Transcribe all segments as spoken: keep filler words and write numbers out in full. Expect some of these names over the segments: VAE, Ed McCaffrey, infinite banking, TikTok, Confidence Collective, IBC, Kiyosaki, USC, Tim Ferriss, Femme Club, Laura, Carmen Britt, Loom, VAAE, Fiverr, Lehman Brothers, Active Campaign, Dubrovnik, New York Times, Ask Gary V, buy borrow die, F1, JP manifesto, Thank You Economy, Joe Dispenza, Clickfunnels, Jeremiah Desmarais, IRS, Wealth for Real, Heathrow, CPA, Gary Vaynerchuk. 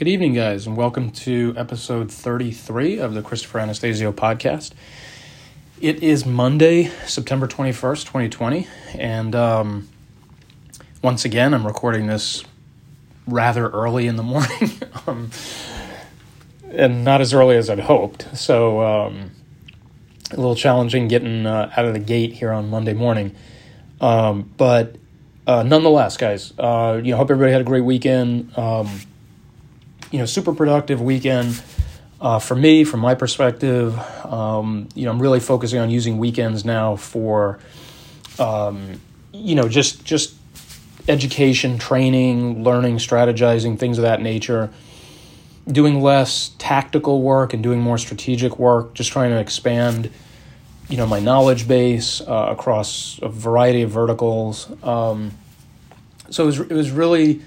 Good evening, guys, and welcome to episode thirty-three of the Christopher Anastasio podcast. It is Monday, September twenty-first, twenty twenty, and um, once again, I'm recording this rather early in the morning, um, and not as early as I'd hoped, so um, a little challenging getting uh, out of the gate here on Monday morning, um, but uh, nonetheless, guys, uh, you know, hope everybody had a great weekend. Um, You know, super productive weekend uh, for me, from my perspective. Um, you know, I'm really focusing on using weekends now for, um, you know, just just education, training, learning, strategizing, things of that nature. Doing less tactical work and doing more strategic work. Just trying to expand, you know, my knowledge base uh, across a variety of verticals. Um, so it was it was really.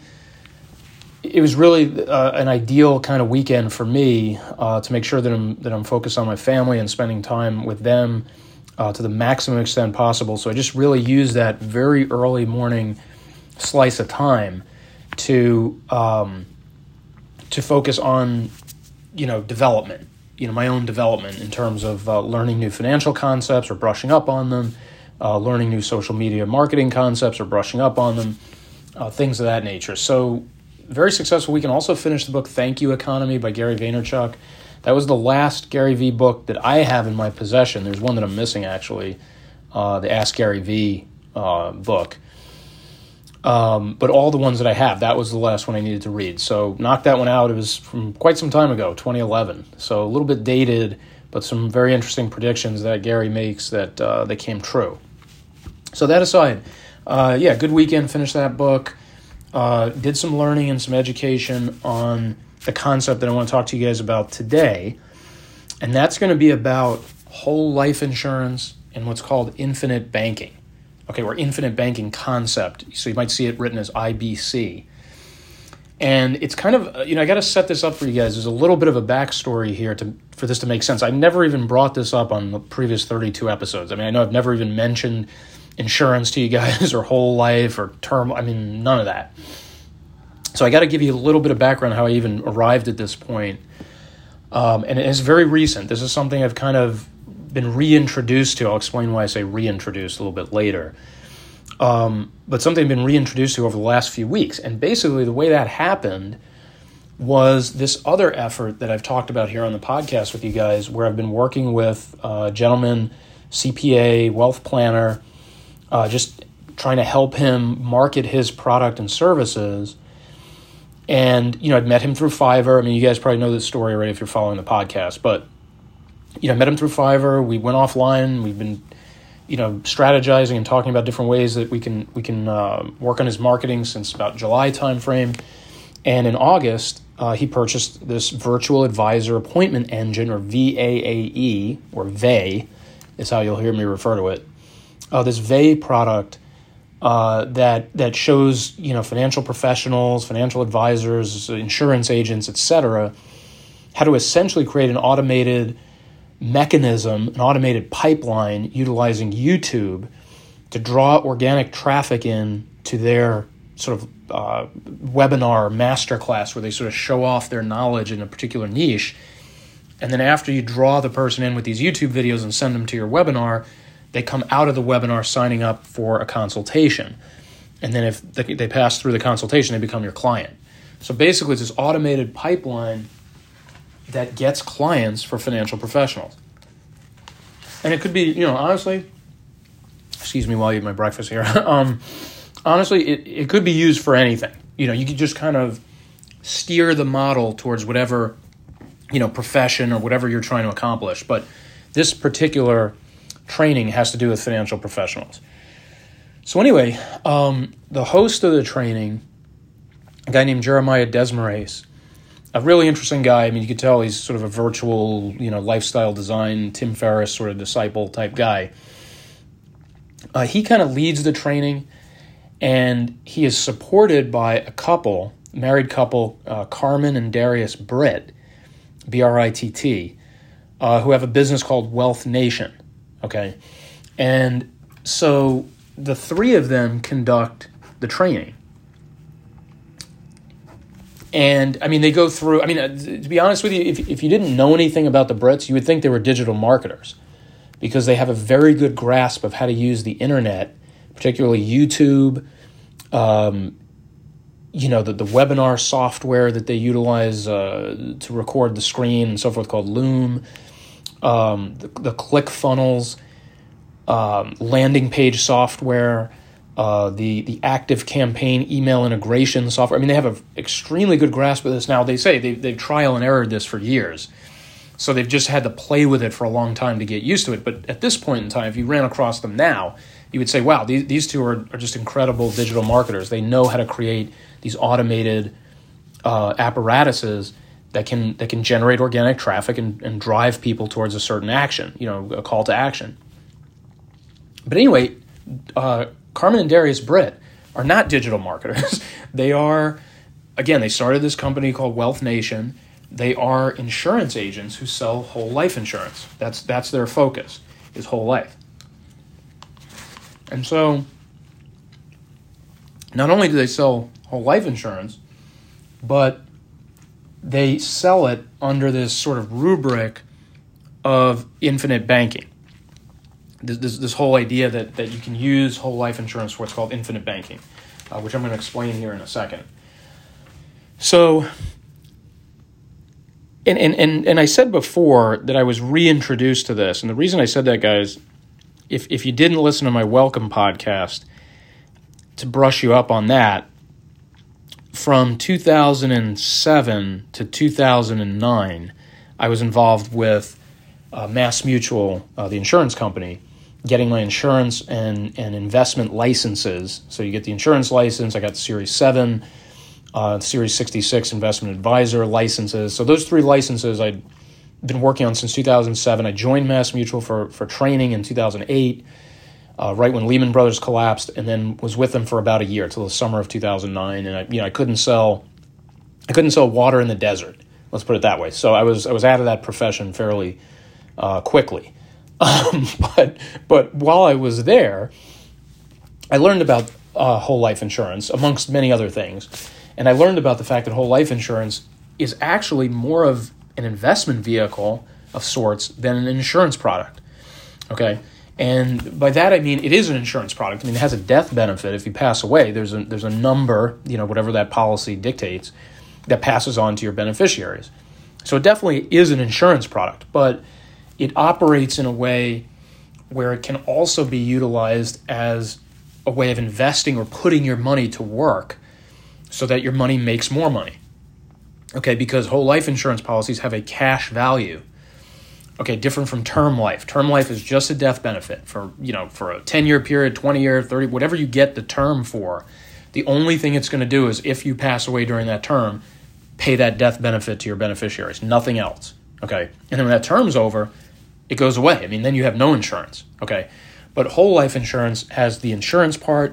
It was really uh, an ideal kind of weekend for me uh, to make sure that I'm that I'm focused on my family and spending time with them uh, to the maximum extent possible. So I just really used that very early morning slice of time to um, to focus on you know development, you know my own development in terms of uh, learning new financial concepts or brushing up on them, uh, learning new social media marketing concepts or brushing up on them, uh, things of that nature. So. Very successful. We can also finish the book Thank You Economy by Gary Vaynerchuk. That was the last Gary V book that I have in my possession. There's one that I'm missing, actually, uh, the Ask Gary V uh, book. Um, but all the ones that I have, that was the last one I needed to read. So knocked that one out. It was from quite some time ago, twenty eleven. So a little bit dated, but some very interesting predictions that Gary makes that uh, they came true. So that aside, uh, yeah, good weekend. Finished that book. Uh, did some learning and some education on the concept that I want to talk to you guys about today, and that's going to be about whole life insurance and what's called infinite banking, okay, or infinite banking concept. So you might see it written as I B C, and it's kind of, you know, I got to set this up for you guys. There's a little bit of a backstory here to for this to make sense. I never even brought this up on the previous thirty-two episodes. I mean, I know I've never even mentioned insurance to you guys, or whole life, or term. I mean, none of that. So I got to give you a little bit of background how I even arrived at this point. Um, and it's very recent. This is something I've kind of been reintroduced to. I'll explain why I say reintroduced a little bit later. Um, but something I've been reintroduced to over the last few weeks. And basically the way that happened was this other effort that I've talked about here on the podcast with you guys, where I've been working with a gentleman, C P A, wealth planner, Uh, just trying to help him market his product and services. And, you know, I'd met him through Fiverr. I mean, you guys probably know this story already if you're following the podcast. But, you know, I met him through Fiverr. We went offline. We've been, you know, strategizing and talking about different ways that we can we can uh, work on his marketing since about July timeframe. And in August, uh, he purchased this virtual advisor appointment engine, or V A A E, or V A E is how you'll hear me refer to it. Uh, this V A E product uh, that that shows you know financial professionals, financial advisors, insurance agents, et cetera, how to essentially create an automated mechanism, an automated pipeline utilizing YouTube to draw organic traffic in to their sort of uh, webinar masterclass, where they sort of show off their knowledge in a particular niche. And then after you draw the person in with these YouTube videos and send them to your webinar, they come out of the webinar signing up for a consultation. And then if they pass through the consultation, they become your client. So basically, it's this automated pipeline that gets clients for financial professionals. And it could be, you know, honestly, excuse me while I eat my breakfast here. um, honestly, it, it could be used for anything. You know, you could just kind of steer the model towards whatever, you know, profession or whatever you're trying to accomplish. But this particular training has to do with financial professionals. So anyway, um, the host of the training, a guy named Jeremiah Desmarais, a really interesting guy. I mean, you could tell he's sort of a virtual, you know, lifestyle design, Tim Ferriss sort of disciple type guy. Uh, he kind of leads the training, and he is supported by a couple, married couple, uh, Carmen and Darius Britt, B R I T T, uh, who have a business called Wealth Nation. Okay, and so the three of them conduct the training. And I mean, they go through, I mean, uh, to be honest with you, if, if you didn't know anything about the Britts, you would think they were digital marketers because they have a very good grasp of how to use the internet, particularly YouTube, um, you know, the, the webinar software that they utilize uh, to record the screen and so forth called Loom, um, the, the Clickfunnels, um, landing page software, Uh, the the Active Campaign email integration software. I mean, they have an extremely good grasp of this now. They say they've, they've trial and errored this for years. So they've just had to play with it for a long time to get used to it. But at this point in time, if you ran across them now, you would say, wow, these, these two are, are just incredible digital marketers. They know how to create these automated uh, apparatuses that can that can generate organic traffic and, and drive people towards a certain action, you know, a call to action. But anyway, uh, Carmen and Darius Britt are not digital marketers. They are, again, they started this company called Wealth Nation. They are insurance agents who sell whole life insurance. That's that's their focus, is whole life. And so not only do they sell whole life insurance, but they sell it under this sort of rubric of infinite banking. This, this this whole idea that, that you can use whole life insurance for what's called infinite banking, uh, which I'm going to explain here in a second. So, and, and, and, and I said before that I was reintroduced to this, and the reason I said that, guys, if if you didn't listen to my Welcome podcast, to brush you up on that, from two thousand seven to two thousand nine, I was involved with uh, Mass Mutual, uh, the insurance company, getting my insurance and, and investment licenses. So you get the insurance license. I got the Series seven, uh, Series sixty-six investment advisor licenses. So those three licenses I'd been working on since two thousand seven. I joined Mass Mutual for, for training in two thousand eight, uh, right when Lehman Brothers collapsed, and then was with them for about a year till the summer of two thousand nine. And I, you know, I couldn't sell, I couldn't sell water in the desert. Let's put it that way. So I was, I was out of that profession fairly uh, quickly. Um, but but while I was there, I learned about uh, whole life insurance, amongst many other things. And I learned about the fact that whole life insurance is actually more of an investment vehicle of sorts than an insurance product. Okay? And by that I mean it is an insurance product. I mean, it has a death benefit. If you pass away, there's a, there's a number, you know, whatever that policy dictates, that passes on to your beneficiaries. So it definitely is an insurance product, but it operates in a way where it can also be utilized as a way of investing or putting your money to work so that your money makes more money. Okay, because whole life insurance policies have a cash value. Okay, different from term life. Term life is just a death benefit for, you know, for a ten-year period, twenty-year, thirty, whatever you get the term for. The only thing it's going to do is if you pass away during that term, pay that death benefit to your beneficiaries, nothing else. Okay, and then when that term's over, it goes away. I mean, then you have no insurance, okay? But whole life insurance has the insurance part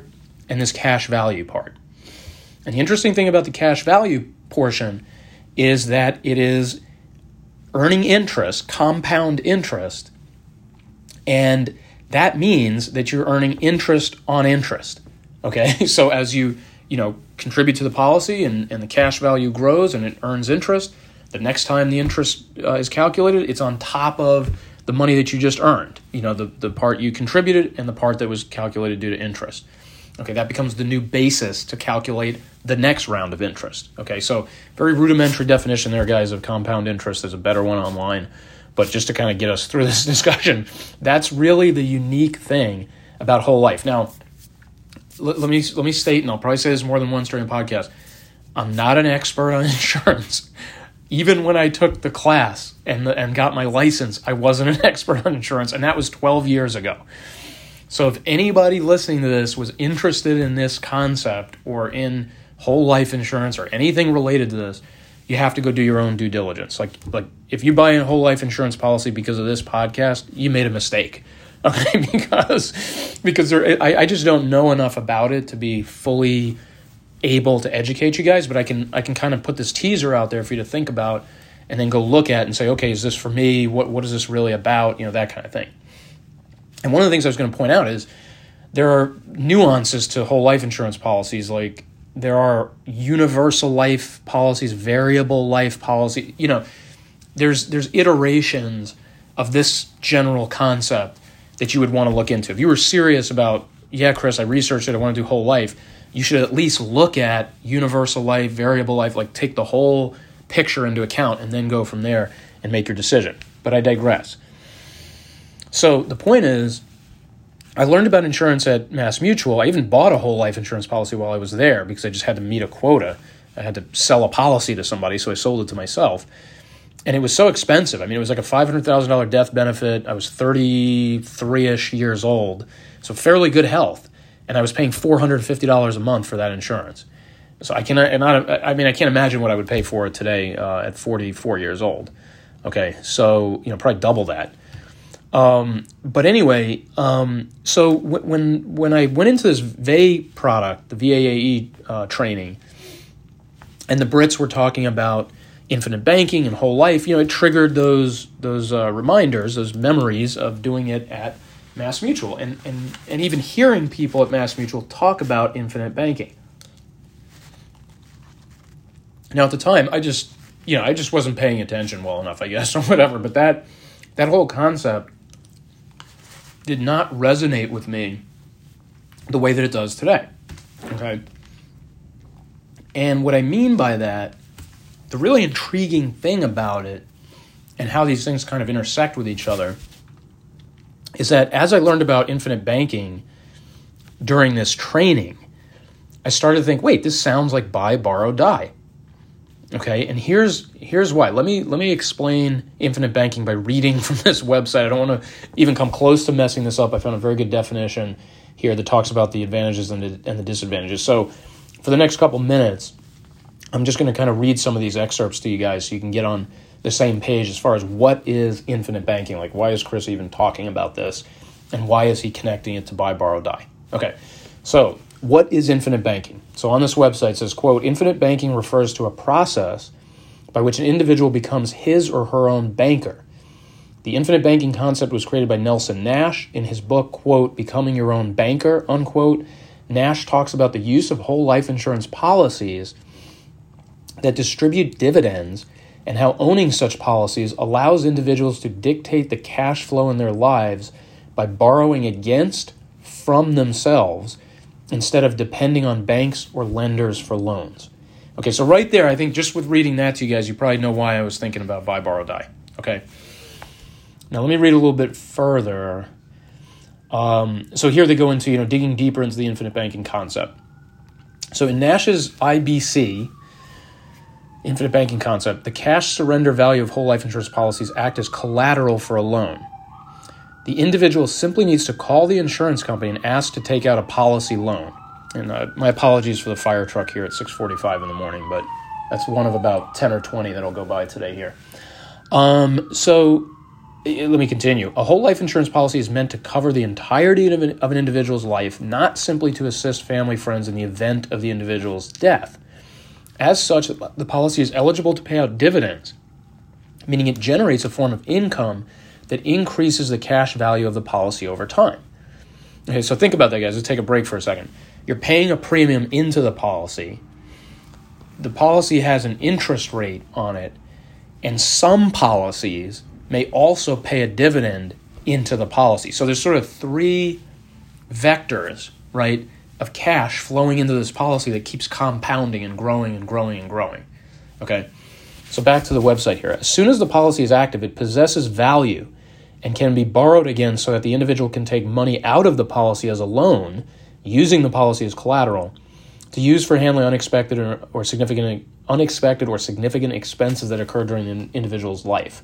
and this cash value part. And the interesting thing about the cash value portion is that it is earning interest, compound interest, and that means that you're earning interest on interest, okay? So as you, you know, contribute to the policy and, and the cash value grows and it earns interest, the next time the interest uh, is calculated, it's on top of the money that you just earned, you know, the, the part you contributed and the part that was calculated due to interest. Okay, that becomes the new basis to calculate the next round of interest. Okay, so very rudimentary definition there, guys, of compound interest. There's a better one online, but just to kind of get us through this discussion, that's really the unique thing about whole life. Now, let, let me let me state, and I'll probably say this more than once during the podcast, I'm not an expert on insurance. Even when I took the class and the, and got my license, I wasn't an expert on insurance, and that was twelve years ago. So if anybody listening to this was interested in this concept or in whole life insurance or anything related to this, you have to go do your own due diligence. Like, like if you buy a whole life insurance policy because of this podcast, you made a mistake, okay? because because there, I, I just don't know enough about it to be fully able to educate you guys, but I can I can kind of put this teaser out there for you to think about and then go look at and say, okay, is this for me? What what is this really about? You know, that kind of thing. And one of the things I was going to point out is there are nuances to whole life insurance policies, like There are universal life policies, variable life policy. You know, there's there's iterations of this general concept that you would want to look into. If you were serious about, yeah, Chris, I researched it, I want to do whole life, you should at least look at universal life, variable life, like take the whole picture into account and then go from there and make your decision. But I digress. So the point is, I learned about insurance at Mass Mutual. I even bought a whole life insurance policy while I was there because I just had to meet a quota. I had to sell a policy to somebody, so I sold it to myself. And it was so expensive. I mean, it was like a five hundred thousand dollars death benefit. I was thirty-three-ish years old, so fairly good health. And I was paying four hundred fifty dollars a month for that insurance. So I cannot, and I, I mean, I can't imagine what I would pay for it today uh, at forty-four years old. Okay, so, you know, probably double that. Um, but anyway, um, so w- when when I went into this V A E product, the V A A E uh, training, and the Brits were talking about infinite banking and whole life, you know, it triggered those those uh, reminders, those memories of doing it at Mass Mutual, and and and even hearing people at Mass Mutual talk about infinite banking. Now at the time, I just you know I just wasn't paying attention well enough, I guess, or whatever. But that that whole concept did not resonate with me the way that it does today, okay? And what I mean by that, the really intriguing thing about it and how these things kind of intersect with each other is that as I learned about infinite banking during this training, I started to think, wait, this sounds like buy, borrow, die. Okay, and here's here's why. Let me let me explain infinite banking by reading from this website. I don't want to even come close to messing this up. I found a very good definition here that talks about the advantages and the, and the disadvantages. So for the next couple minutes, I'm just going to kind of read some of these excerpts to you guys so you can get on the same page as far as what is infinite banking. Like, why is Chris even talking about this? And why is he connecting it to buy, borrow, die? Okay, so what is infinite banking? So on this website it says, quote, infinite banking refers to a process by which an individual becomes his or her own banker. The infinite banking concept was created by Nelson Nash in his book, quote, Becoming Your Own Banker, unquote. Nash talks about the use of whole life insurance policies that distribute dividends and how owning such policies allows individuals to dictate the cash flow in their lives by borrowing against from themselves instead of depending on banks or lenders for loans. Okay, so right there, I think just with reading that to you guys, you probably know why I was thinking about buy, borrow, die. Okay, now let me read a little bit further. Um, so here they go into, you know, digging deeper into the infinite banking concept. So in Nash's I B C, infinite banking concept, the cash surrender value of whole life insurance policies act as collateral for a loan. The individual simply needs to call the insurance company and ask to take out a policy loan. And uh, my apologies for the fire truck here at six forty-five in the morning, but that's one of about ten or twenty that'll go by today here. Um, so let me continue. A whole life insurance policy is meant to cover the entirety of an, of an individual's life, not simply to assist family, friends in the event of the individual's death. As such, the policy is eligible to pay out dividends, meaning it generates a form of income that increases the cash value of the policy over time. Okay, so think about that, guys. Let's take a break for a second. You're paying a premium into the policy. The policy has an interest rate on it, and some policies may also pay a dividend into the policy. So there's sort of three vectors, right, of cash flowing into this policy that keeps compounding and growing and growing and growing. Okay, so back to the website here. As soon as the policy is active, it possesses value and can be borrowed again so that the individual can take money out of the policy as a loan, using the policy as collateral, to use for handling unexpected or, or significant unexpected or significant expenses that occur during an individual's life.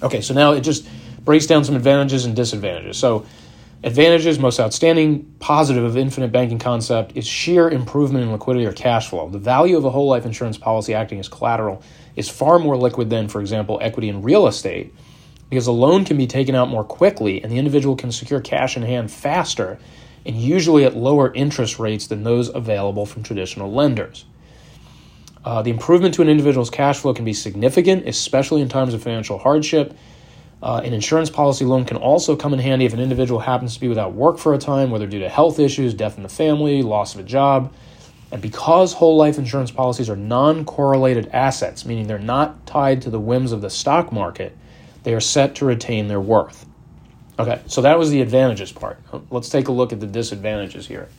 Okay, so now it just breaks down some advantages and disadvantages. So advantages, most outstanding positive of infinite banking concept is sheer improvement in liquidity or cash flow. The value of a whole life insurance policy acting as collateral is far more liquid than, for example, equity in real estate, because a loan can be taken out more quickly and the individual can secure cash in hand faster and usually at lower interest rates than those available from traditional lenders. Uh, the improvement to an individual's cash flow can be significant, especially in times of financial hardship. Uh, an insurance policy loan can also come in handy if an individual happens to be without work for a time, whether due to health issues, death in the family, loss of a job. And because whole life insurance policies are non-correlated assets, meaning they're not tied to the whims of the stock market, they are set to retain their worth. Okay, so that was the advantages part. Let's take a look at the disadvantages here.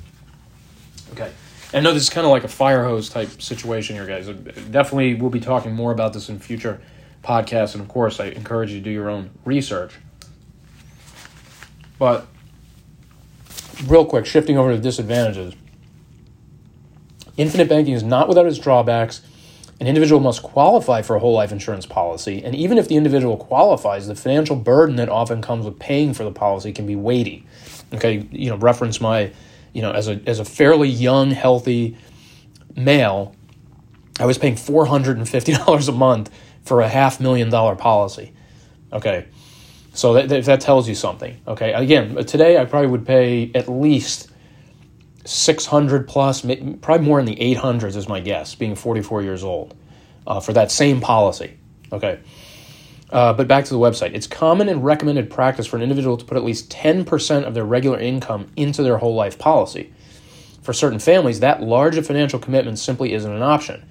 Okay, I know this is kind of like a fire hose type situation here, guys. Definitely we'll be talking more about this in future podcasts, and of course I encourage you to do your own research. But real quick, shifting over to disadvantages. Infinite banking is not without its drawbacks. An individual must qualify for a whole life insurance policy, and even if the individual qualifies, the financial burden that often comes with paying for the policy can be weighty. Okay, you know, reference my, you know, as a as a fairly young, healthy male, I was paying four hundred fifty dollars a month for a half million dollar policy. Okay, so that, that, that tells you something. Okay, again, today I probably would pay at least six hundred plus, probably more in the eight hundreds is my guess, being forty-four years old, uh, for that same policy. Okay. Uh, but back to the website. It's common and recommended practice for an individual to put at least ten percent of their regular income into their whole life policy. For certain families, that large a financial commitment simply isn't an option.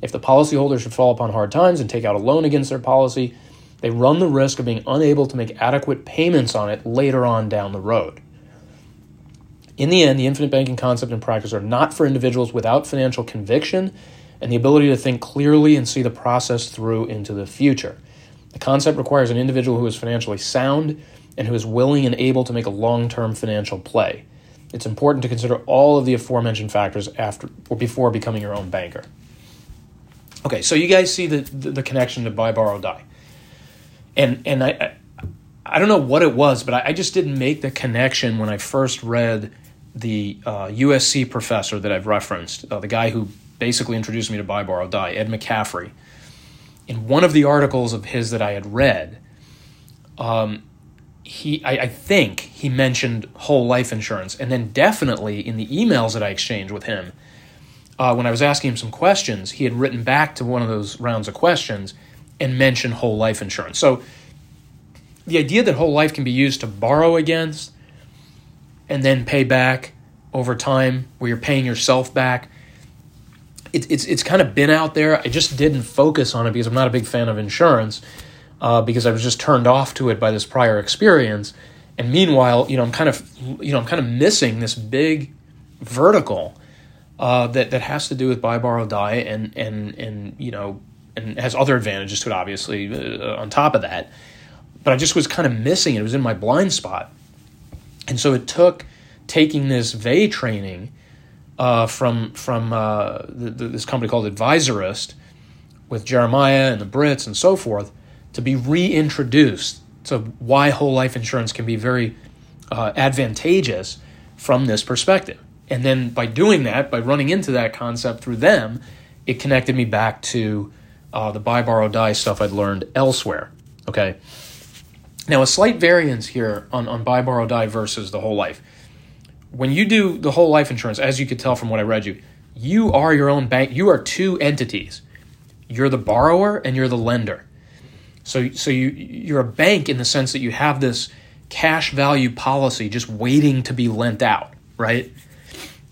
If the policyholder should fall upon hard times and take out a loan against their policy, they run the risk of being unable to make adequate payments on it later on down the road. In the end, the infinite banking concept and practice are not for individuals without financial conviction and the ability to think clearly and see the process through into the future. The concept requires an individual who is financially sound and who is willing and able to make a long-term financial play. It's important to consider all of the aforementioned factors after or before becoming your own banker. Okay, so you guys see the the, the connection to buy, borrow, die. And and I, I I don't know what it was, but I, I just didn't make the connection when I first read the uh, U S C professor that I've referenced, uh, the guy who basically introduced me to buy, borrow, die, Ed McCaffrey. In one of the articles of his that I had read, um, he I, I think he mentioned whole life insurance. And then definitely in the emails that I exchanged with him, uh, when I was asking him some questions, he had written back to one of those rounds of questions and mentioned whole life insurance. So the idea that whole life can be used to borrow against and then pay back over time where you're paying yourself back, It, it's it's kind of been out there. I just didn't focus on it because I'm not a big fan of insurance, uh, because I was just turned off to it by this prior experience. And meanwhile, you know, I'm kind of you know I'm kind of missing this big vertical uh, that that has to do with buy, borrow, die, and and and you know, and has other advantages to it, obviously, uh, on top of that. But I just was kind of missing it. It was in my blind spot, and so it took taking this V A Y training. Uh, from from uh, the, the, this company called Advisorist with Jeremiah and the Brits and so forth to be reintroduced to why whole life insurance can be very uh, advantageous from this perspective. And then by doing that, by running into that concept through them, it connected me back to uh, the buy, borrow, die stuff I'd learned elsewhere. Okay. Now, a slight variance here on, on buy, borrow, die versus the whole life. When you do the whole life insurance, as you could tell from what I read you, you are your own bank. You are two entities. You're the borrower and you're the lender. So so you, you're a bank in the sense that you have this cash value policy just waiting to be lent out, right?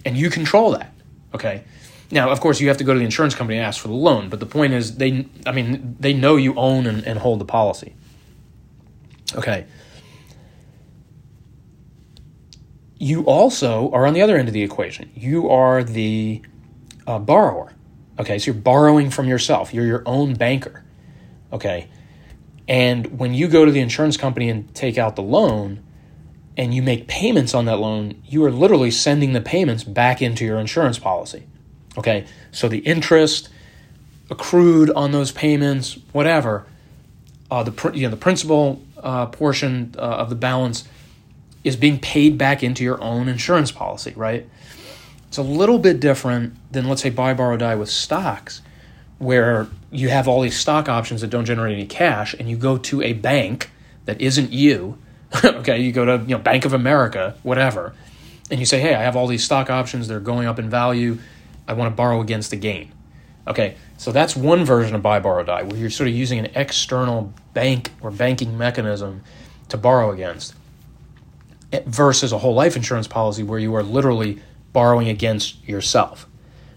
And you control that, okay? Now, of course, you have to go to the insurance company and ask for the loan, but the point is they, I mean, they know you own and, and hold the policy. Okay. You also are on the other end of the equation. You are the uh, borrower, okay? So you're borrowing from yourself. You're your own banker, okay? And when you go to the insurance company and take out the loan and you make payments on that loan, you are literally sending the payments back into your insurance policy, okay? So the interest accrued on those payments, whatever, uh, the pr- you know the principal uh, portion uh, of the balance is being paid back into your own insurance policy, right? It's a little bit different than, let's say, buy, borrow, die with stocks, where you have all these stock options that don't generate any cash, and you go to a bank that isn't you, okay, you go to you know Bank of America, whatever, and you say, hey, I have all these stock options, they're going up in value, I want to borrow against the gain. Okay, so that's one version of buy, borrow, die, where you're sort of using an external bank or banking mechanism to borrow against, versus a whole life insurance policy where you are literally borrowing against yourself.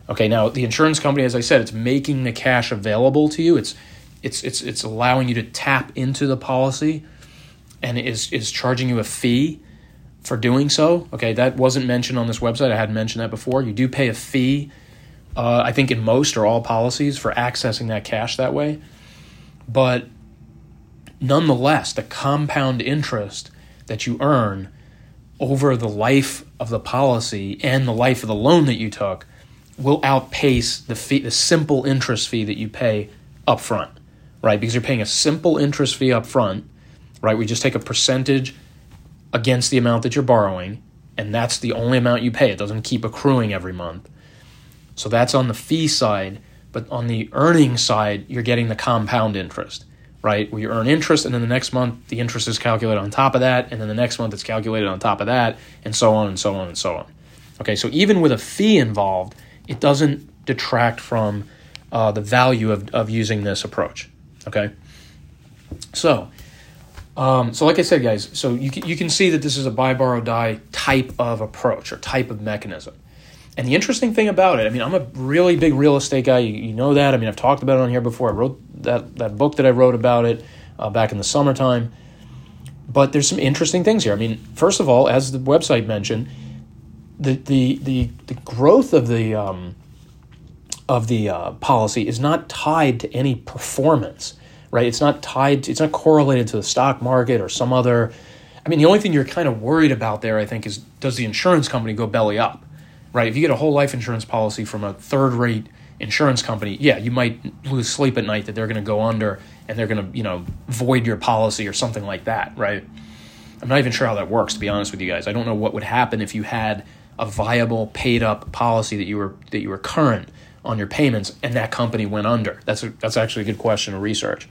Okay, now the insurance company, as I said, it's making the cash available to you. It's it's it's it's allowing you to tap into the policy, and it is is charging you a fee for doing so. Okay, that wasn't mentioned on this website. I hadn't mentioned that before. You do pay a fee, uh, I think in most or all policies, for accessing that cash that way. But nonetheless, the compound interest that you earn over the life of the policy and the life of the loan that you took will outpace the fee, the simple interest fee that you pay up front, right? Because you're paying a simple interest fee up front, right? We just take a percentage against the amount that you're borrowing, and that's the only amount you pay. It doesn't keep accruing every month. So that's on the fee side, but on the earning side, you're getting the compound interest, right? Where you earn interest, and then the next month, the interest is calculated on top of that, and then the next month, it's calculated on top of that, and so on and so on and so on. Okay, so even with a fee involved, it doesn't detract from uh, the value of, of using this approach, okay? So, um, so like I said, guys, so you can, you can see that this is a buy, borrow, die type of approach or type of mechanism. And the interesting thing about it, I mean, I'm a really big real estate guy. You, you know that. I mean, I've talked about it on here before. I wrote that, that book that I wrote about it uh, back in the summertime. But there's some interesting things here. I mean, first of all, as the website mentioned, the the the, the growth of the um, of the uh, policy is not tied to any performance, right? It's not tied to, it's not correlated to the stock market or some other. I mean, the only thing you're kind of worried about there, I think, is does the insurance company go belly up? Right, if you get a whole life insurance policy from a third-rate insurance company, yeah, you might lose sleep at night that they're going to go under and they're going to, you know, void your policy or something like that, right? I'm not even sure how that works, to be honest with you guys. I don't know what would happen if you had a viable, paid-up policy that you were that you were current on your payments and that company went under. That's a, that's actually a good question to research.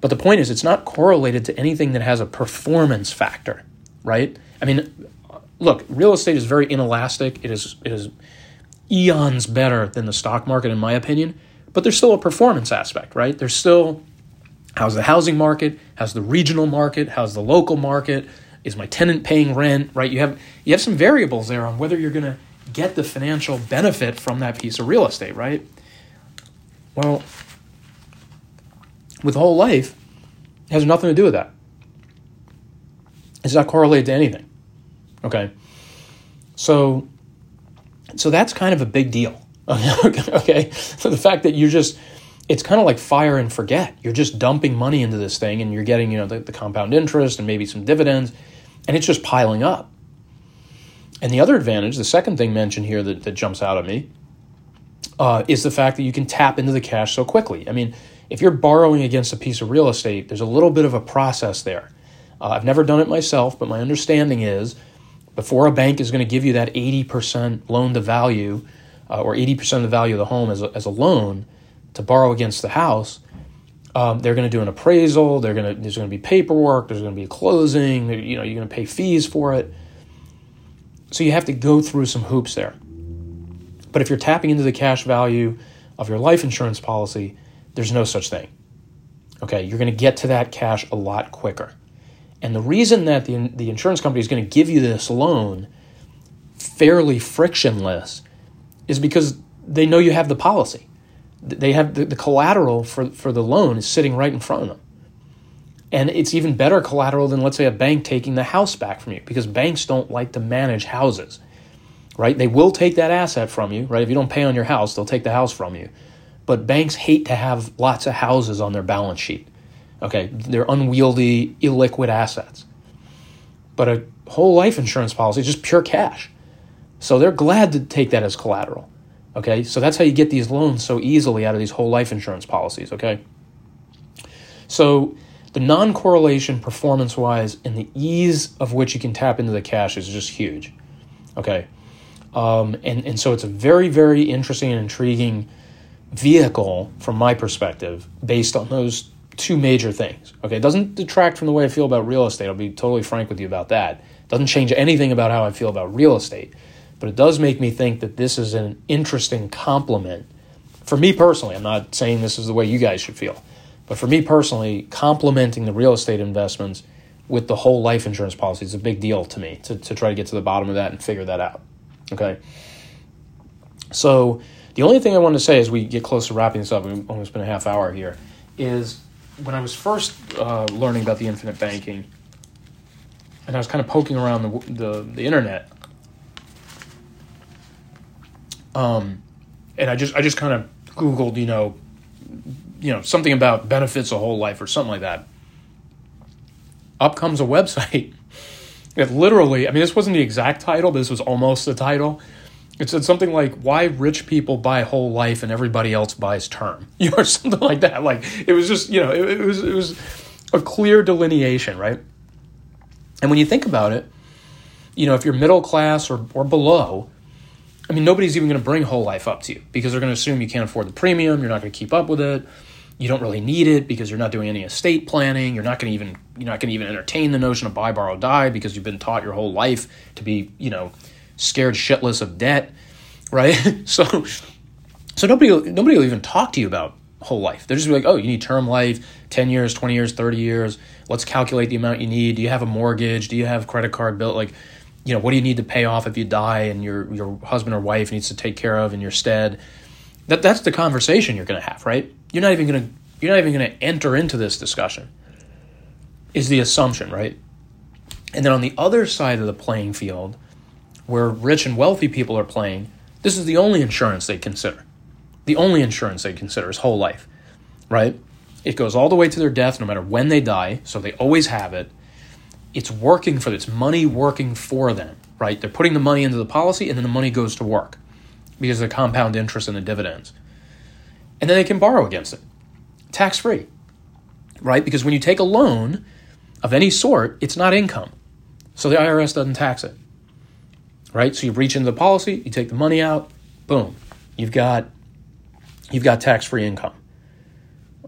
But the point is, it's not correlated to anything that has a performance factor, right? I mean, look, real estate is very inelastic. It is it is eons better than the stock market, in my opinion. But there's still a performance aspect, right? There's still, how's the housing market? How's the regional market? How's the local market? Is my tenant paying rent, right? You have you have some variables there on whether you're going to get the financial benefit from that piece of real estate, right? Well, with whole life, it has nothing to do with that. It's not correlated to anything. Okay, so so that's kind of a big deal, okay? So the fact that you're just, it's kind of like fire and forget. You're just dumping money into this thing and you're getting, you know, the, the compound interest and maybe some dividends, and it's just piling up. And the other advantage, the second thing mentioned here that, that jumps out at me, uh, is the fact that you can tap into the cash so quickly. I mean, if you're borrowing against a piece of real estate, there's a little bit of a process there. Uh, I've never done it myself, but my understanding is, before a bank is going to give you that eighty percent loan to value uh, or eighty percent of the value of the home as a, as a loan to borrow against the house, um, they're going to do an appraisal, they're going to, there's going to be paperwork, there's going to be a closing, you know, you're going to pay fees for it. So you have to go through some hoops there. But if you're tapping into the cash value of your life insurance policy, there's no such thing. Okay, you're going to get to that cash a lot quicker. And the reason that the the insurance company is going to give you this loan fairly frictionless is because they know you have the policy. They have the, the collateral for, for the loan is sitting right in front of them. And it's even better collateral than, let's say, a bank taking the house back from you, because banks don't like to manage houses, right? They will take that asset from you, right? If you don't pay on your house, they'll take the house from you. But banks hate to have lots of houses on their balance sheet. Okay, they're unwieldy, illiquid assets. But a whole life insurance policy is just pure cash. So they're glad to take that as collateral. Okay, so that's how you get these loans so easily out of these whole life insurance policies, okay? So the non-correlation performance-wise and the ease of which you can tap into the cash is just huge, okay? Um, and, and so it's a very, very interesting and intriguing vehicle from my perspective based on those two major things. Okay, it doesn't detract from the way I feel about real estate. I'll be totally frank with you about that. It doesn't change anything about how I feel about real estate, but it does make me think that this is an interesting complement. For me personally, I'm not saying this is the way you guys should feel, but for me personally, complementing the real estate investments with the whole life insurance policy is a big deal to me to, to try to get to the bottom of that and figure that out. Okay, so The only thing I want to say as we get close to wrapping this up, we've almost been a half hour here, is when I was first uh, learning about the infinite banking, and I was kind of poking around the the, the internet, um, and I just I just kind of Googled, you know, you know something about benefits a whole life or something like that. Up comes a website. It literally, I mean, this wasn't the exact title, but this was almost the title. It said something like, why rich people buy whole life and everybody else buys term, you know, or something like that. Like, it was just, you know, it, it was it was a clear delineation, right? And when you think about it, you know, if you're middle class or, or below, I mean, nobody's even going to bring whole life up to you because they're going to assume you can't afford the premium, you're not going to keep up with it, you don't really need it because you're not doing any estate planning, you're not going to even you're not going to even entertain the notion of buy, borrow, die because you've been taught your whole life to be, you know, scared shitless of debt, right? so so nobody nobody will even talk to you about whole life. They're just like, oh, you need term life, ten years, twenty years, thirty years. Let's calculate the amount you need. Do you have a mortgage? Do you have credit card bill? Like, you know, what do you need to pay off if you die and your your husband or wife needs to take care of in your stead? That that's the conversation you're going to have, right? You're not even going to you're not even going to enter into this discussion. Is the assumption, right? And then on the other side of the playing field, where rich and wealthy people are playing, this is the only insurance they consider. The only insurance they consider is whole life, right? It goes all the way to their death, no matter when they die, so they always have it. It's working for them. It's money working for them, right? They're putting the money into the policy, and then the money goes to work because of the compound interest and the dividends. And then they can borrow against it, tax-free, right? Because when you take a loan of any sort, it's not income, so the I R S doesn't tax it. Right, so you reach into the policy, you take the money out, boom, you've got you've got tax-free income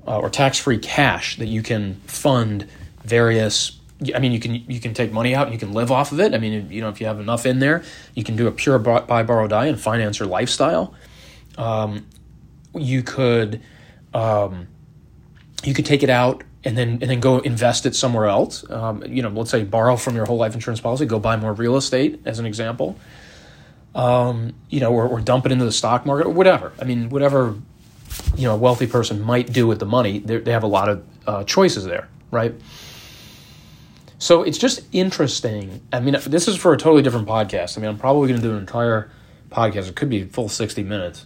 uh, or tax-free cash that you can fund various. I mean, you can you can take money out and you can live off of it. I mean, you know, if you have enough in there, you can do a pure buy, borrow, die and finance your lifestyle. Um, you could um, you could take it out and then and then go invest it somewhere else. Um, you know, let's say borrow from your whole life insurance policy, go buy more real estate as an example, um, you know, or, or dump it into the stock market or whatever. I mean, whatever, you know, a wealthy person might do with the money, they have a lot of uh, choices there, right? So it's just interesting. I mean, this is for a totally different podcast. I mean, I'm probably going to do an entire podcast. It could be a full sixty minutes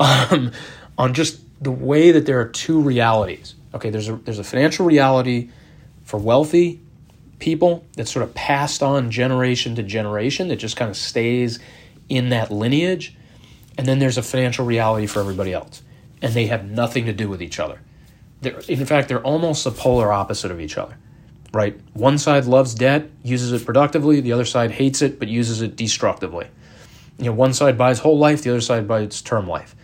um, on just the way that there are two realities. Okay, there's a there's a financial reality for wealthy people that's sort of passed on generation to generation that just kind of stays in that lineage. And then there's a financial reality for everybody else. And they have nothing to do with each other. They're, in fact, they're almost the polar opposite of each other, right? One side loves debt, uses it productively. The other side hates it, but uses it destructively. You know, one side buys whole life. The other side buys term life.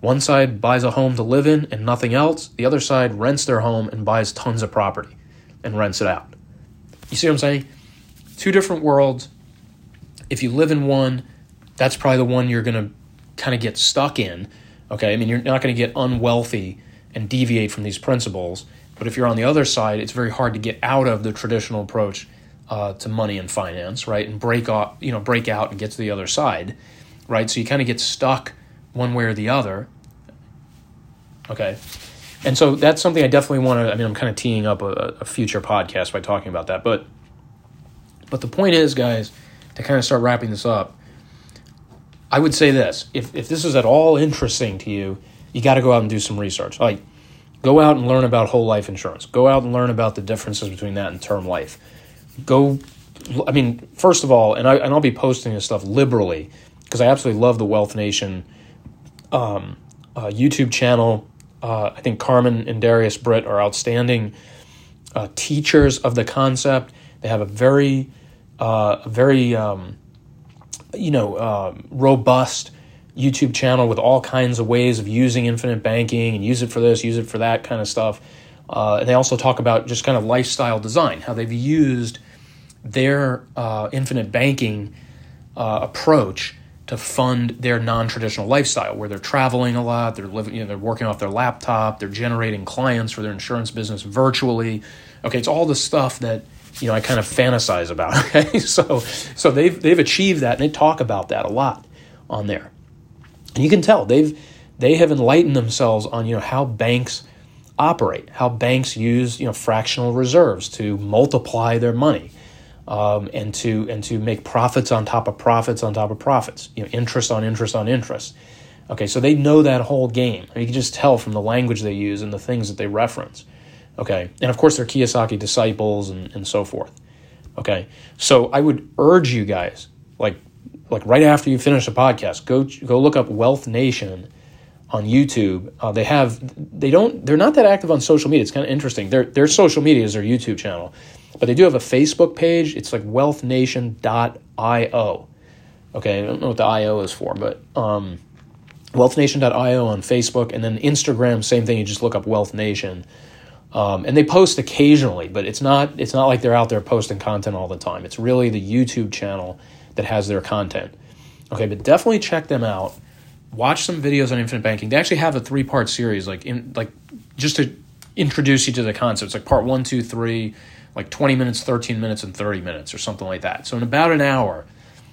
One side buys a home to live in and nothing else. The other side rents their home and buys tons of property and rents it out. You see what I'm saying? Two different worlds. If you live in one, that's probably the one you're going to kind of get stuck in. Okay, I mean, you're not going to get unwealthy and deviate from these principles. But if you're on the other side, it's very hard to get out of the traditional approach uh, to money and finance, right? And break off, you know, break out and get to the other side, right? So you kind of get stuck one way or the other, okay? And so that's something I definitely want to, I mean, I'm kind of teeing up a, a future podcast by talking about that, but but the point is, guys, to kind of start wrapping this up, I would say this, if if this is at all interesting to you, you got to go out and do some research. Like, go out and learn about whole life insurance. Go out and learn about the differences between that and term life. Go, I mean, first of all, and, I, and I'll be posting this stuff liberally, because I absolutely love the Wealth Nation Um, uh, YouTube channel. Uh, I think Carmen and Darius Britt are outstanding uh, teachers of the concept. They have a very, uh, very, um, you know, uh, robust YouTube channel with all kinds of ways of using infinite banking and use it for this, use it for that kind of stuff. Uh, and they also talk about just kind of lifestyle design, how they've used their uh, infinite banking uh, approach to fund their non-traditional lifestyle, where they're traveling a lot, they're living, you know, they're working off their laptop, they're generating clients for their insurance business virtually. Okay, it's all the stuff that, you know, I kind of fantasize about. Okay, so so they've they've achieved that, and they talk about that a lot on there. And you can tell they've they have enlightened themselves on, you know, how banks operate, how banks use, you know, fractional reserves to multiply their money, um, and to and to make profits on top of profits on top of profits, you know, interest on interest on interest. Okay, so they know that whole game. You can just tell from the language they use and the things that they reference. Okay, and of course they're Kiyosaki disciples and, and so forth. Okay, so I would urge you guys, like like right after you finish the podcast, go go look up Wealth Nation on YouTube. Uh, they have they don't they're not that active on social media. It's kind of interesting. Their their social media is their YouTube channel, but they do have a Facebook page. It's like wealth nation dot io. Okay, I don't know what the I O is for, but um, wealth nation dot io on Facebook, and then Instagram, same thing. You just look up Wealth Nation, um, and they post occasionally, but it's not it's not like they're out there posting content all the time. It's really the YouTube channel that has their content. Okay, but definitely check them out. Watch some videos on infinite banking. They actually have a three-part series, like in, like just to introduce you to the concepts, like part one, two, three, like twenty minutes, thirteen minutes, and thirty minutes, or something like that. So in about an hour,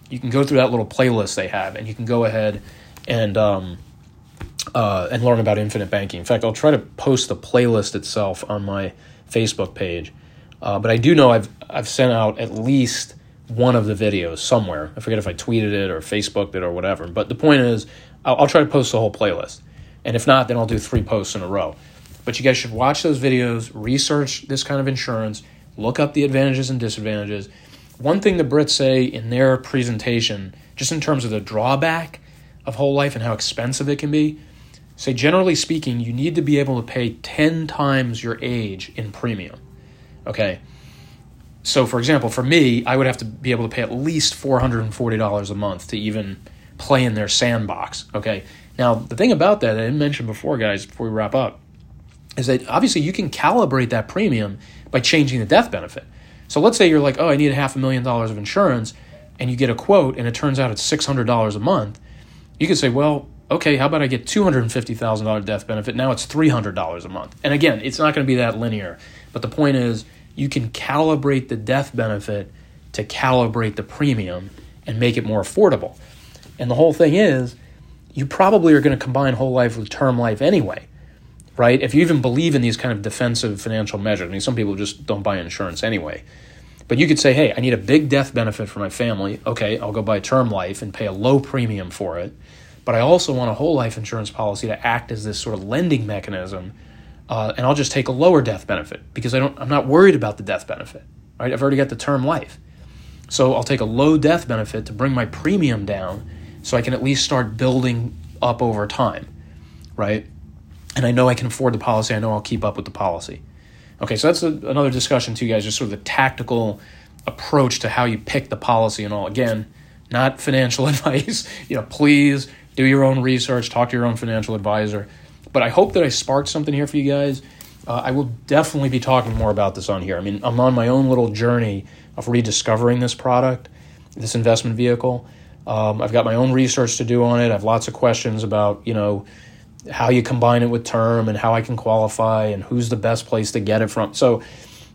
you can go through that little playlist they have, and you can go ahead and um, uh, and learn about infinite banking. In fact, I'll try to post the playlist itself on my Facebook page. Uh, but I do know I've I've sent out at least one of the videos somewhere. I forget if I tweeted it or Facebooked it or whatever. But the point is, I'll, I'll try to post the whole playlist. And if not, then I'll do three posts in a row. But you guys should watch those videos, research this kind of insurance, look up the advantages and disadvantages. One thing the Brits say in their presentation, just in terms of the drawback of whole life and how expensive it can be, say generally speaking, you need to be able to pay ten times your age in premium. Okay. So, for example, for me, I would have to be able to pay at least four hundred forty dollars a month to even play in their sandbox, okay? Now, the thing about that, I didn't mention before, guys, before we wrap up, is that obviously you can calibrate that premium by changing the death benefit. So let's say you're like, oh, I need a half a million dollars of insurance, and you get a quote, and it turns out it's six hundred dollars a month. You could say, well, okay, how about I get two hundred fifty thousand dollars death benefit? Now it's three hundred dollars a month. And again, it's not going to be that linear, but the point is, you can calibrate the death benefit to calibrate the premium and make it more affordable. And the whole thing is, you probably are going to combine whole life with term life anyway, right? If you even believe in these kind of defensive financial measures. I mean, some people just don't buy insurance anyway. But you could say, hey, I need a big death benefit for my family. Okay, I'll go buy term life and pay a low premium for it. But I also want a whole life insurance policy to act as this sort of lending mechanism. Uh, and I'll just take a lower death benefit because I don't, I'm not worried about the death benefit, right? I've already got the term life. So I'll take a low death benefit to bring my premium down so I can at least start building up over time, right? And I know I can afford the policy. I know I'll keep up with the policy. Okay, so that's a, another discussion too, guys, just sort of the tactical approach to how you pick the policy and all. Again, not financial advice. You know, please do your own research, talk to your own financial advisor. But I hope that I sparked something here for you guys. Uh, I will definitely be talking more about this on here. I mean, I'm on my own little journey of rediscovering this product, this investment vehicle. Um, I've got my own research to do on it. I have lots of questions about, you know, how you combine it with term and how I can qualify and who's the best place to get it from. So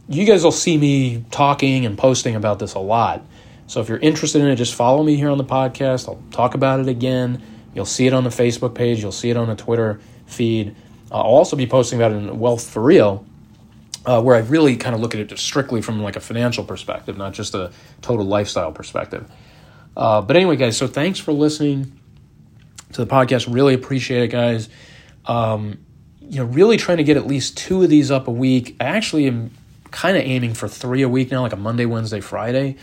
you guys will see me talking and posting about this a lot. So if you're interested in it, just follow me here on the podcast. I'll talk about it again. You'll see it on the Facebook page. You'll see it on the Twitter feed. Uh, I'll also be posting about it in Wealth for Real, uh, where I really kind of look at it just strictly from like a financial perspective, not just a total lifestyle perspective. Uh, but anyway, guys, so thanks for listening to the podcast. Really appreciate it, guys. Um, you know, really trying to get at least two of these up a week. I actually am kind of aiming for three a week now, like a Monday, Wednesday, Friday,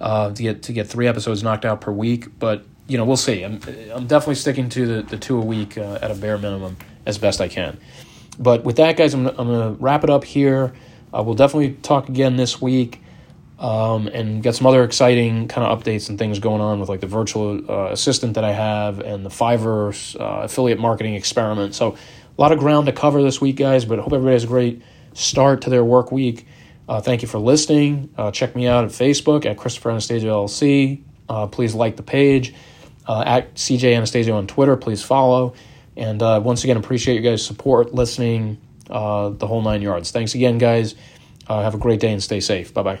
uh, to get to get three episodes knocked out per week. But you know, we'll see. I'm I'm definitely sticking to the, the two a week uh, at a bare minimum as best I can. But with that, guys, I'm I'm gonna wrap it up here. Uh, we'll definitely talk again this week, um, and get some other exciting kind of updates and things going on with like the virtual uh, assistant that I have and the Fiverr uh, affiliate marketing experiment. So a lot of ground to cover this week, guys. But I hope everybody has a great start to their work week. Uh, thank you for listening. Uh, check me out at Facebook at Christopher Anastasio L L C. Uh, please like the page. Uh, at C J Anastasio on Twitter, please follow. And uh, once again, appreciate you guys' support, listening, uh, the whole nine yards. Thanks again, guys. Uh, have a great day and stay safe. Bye-bye.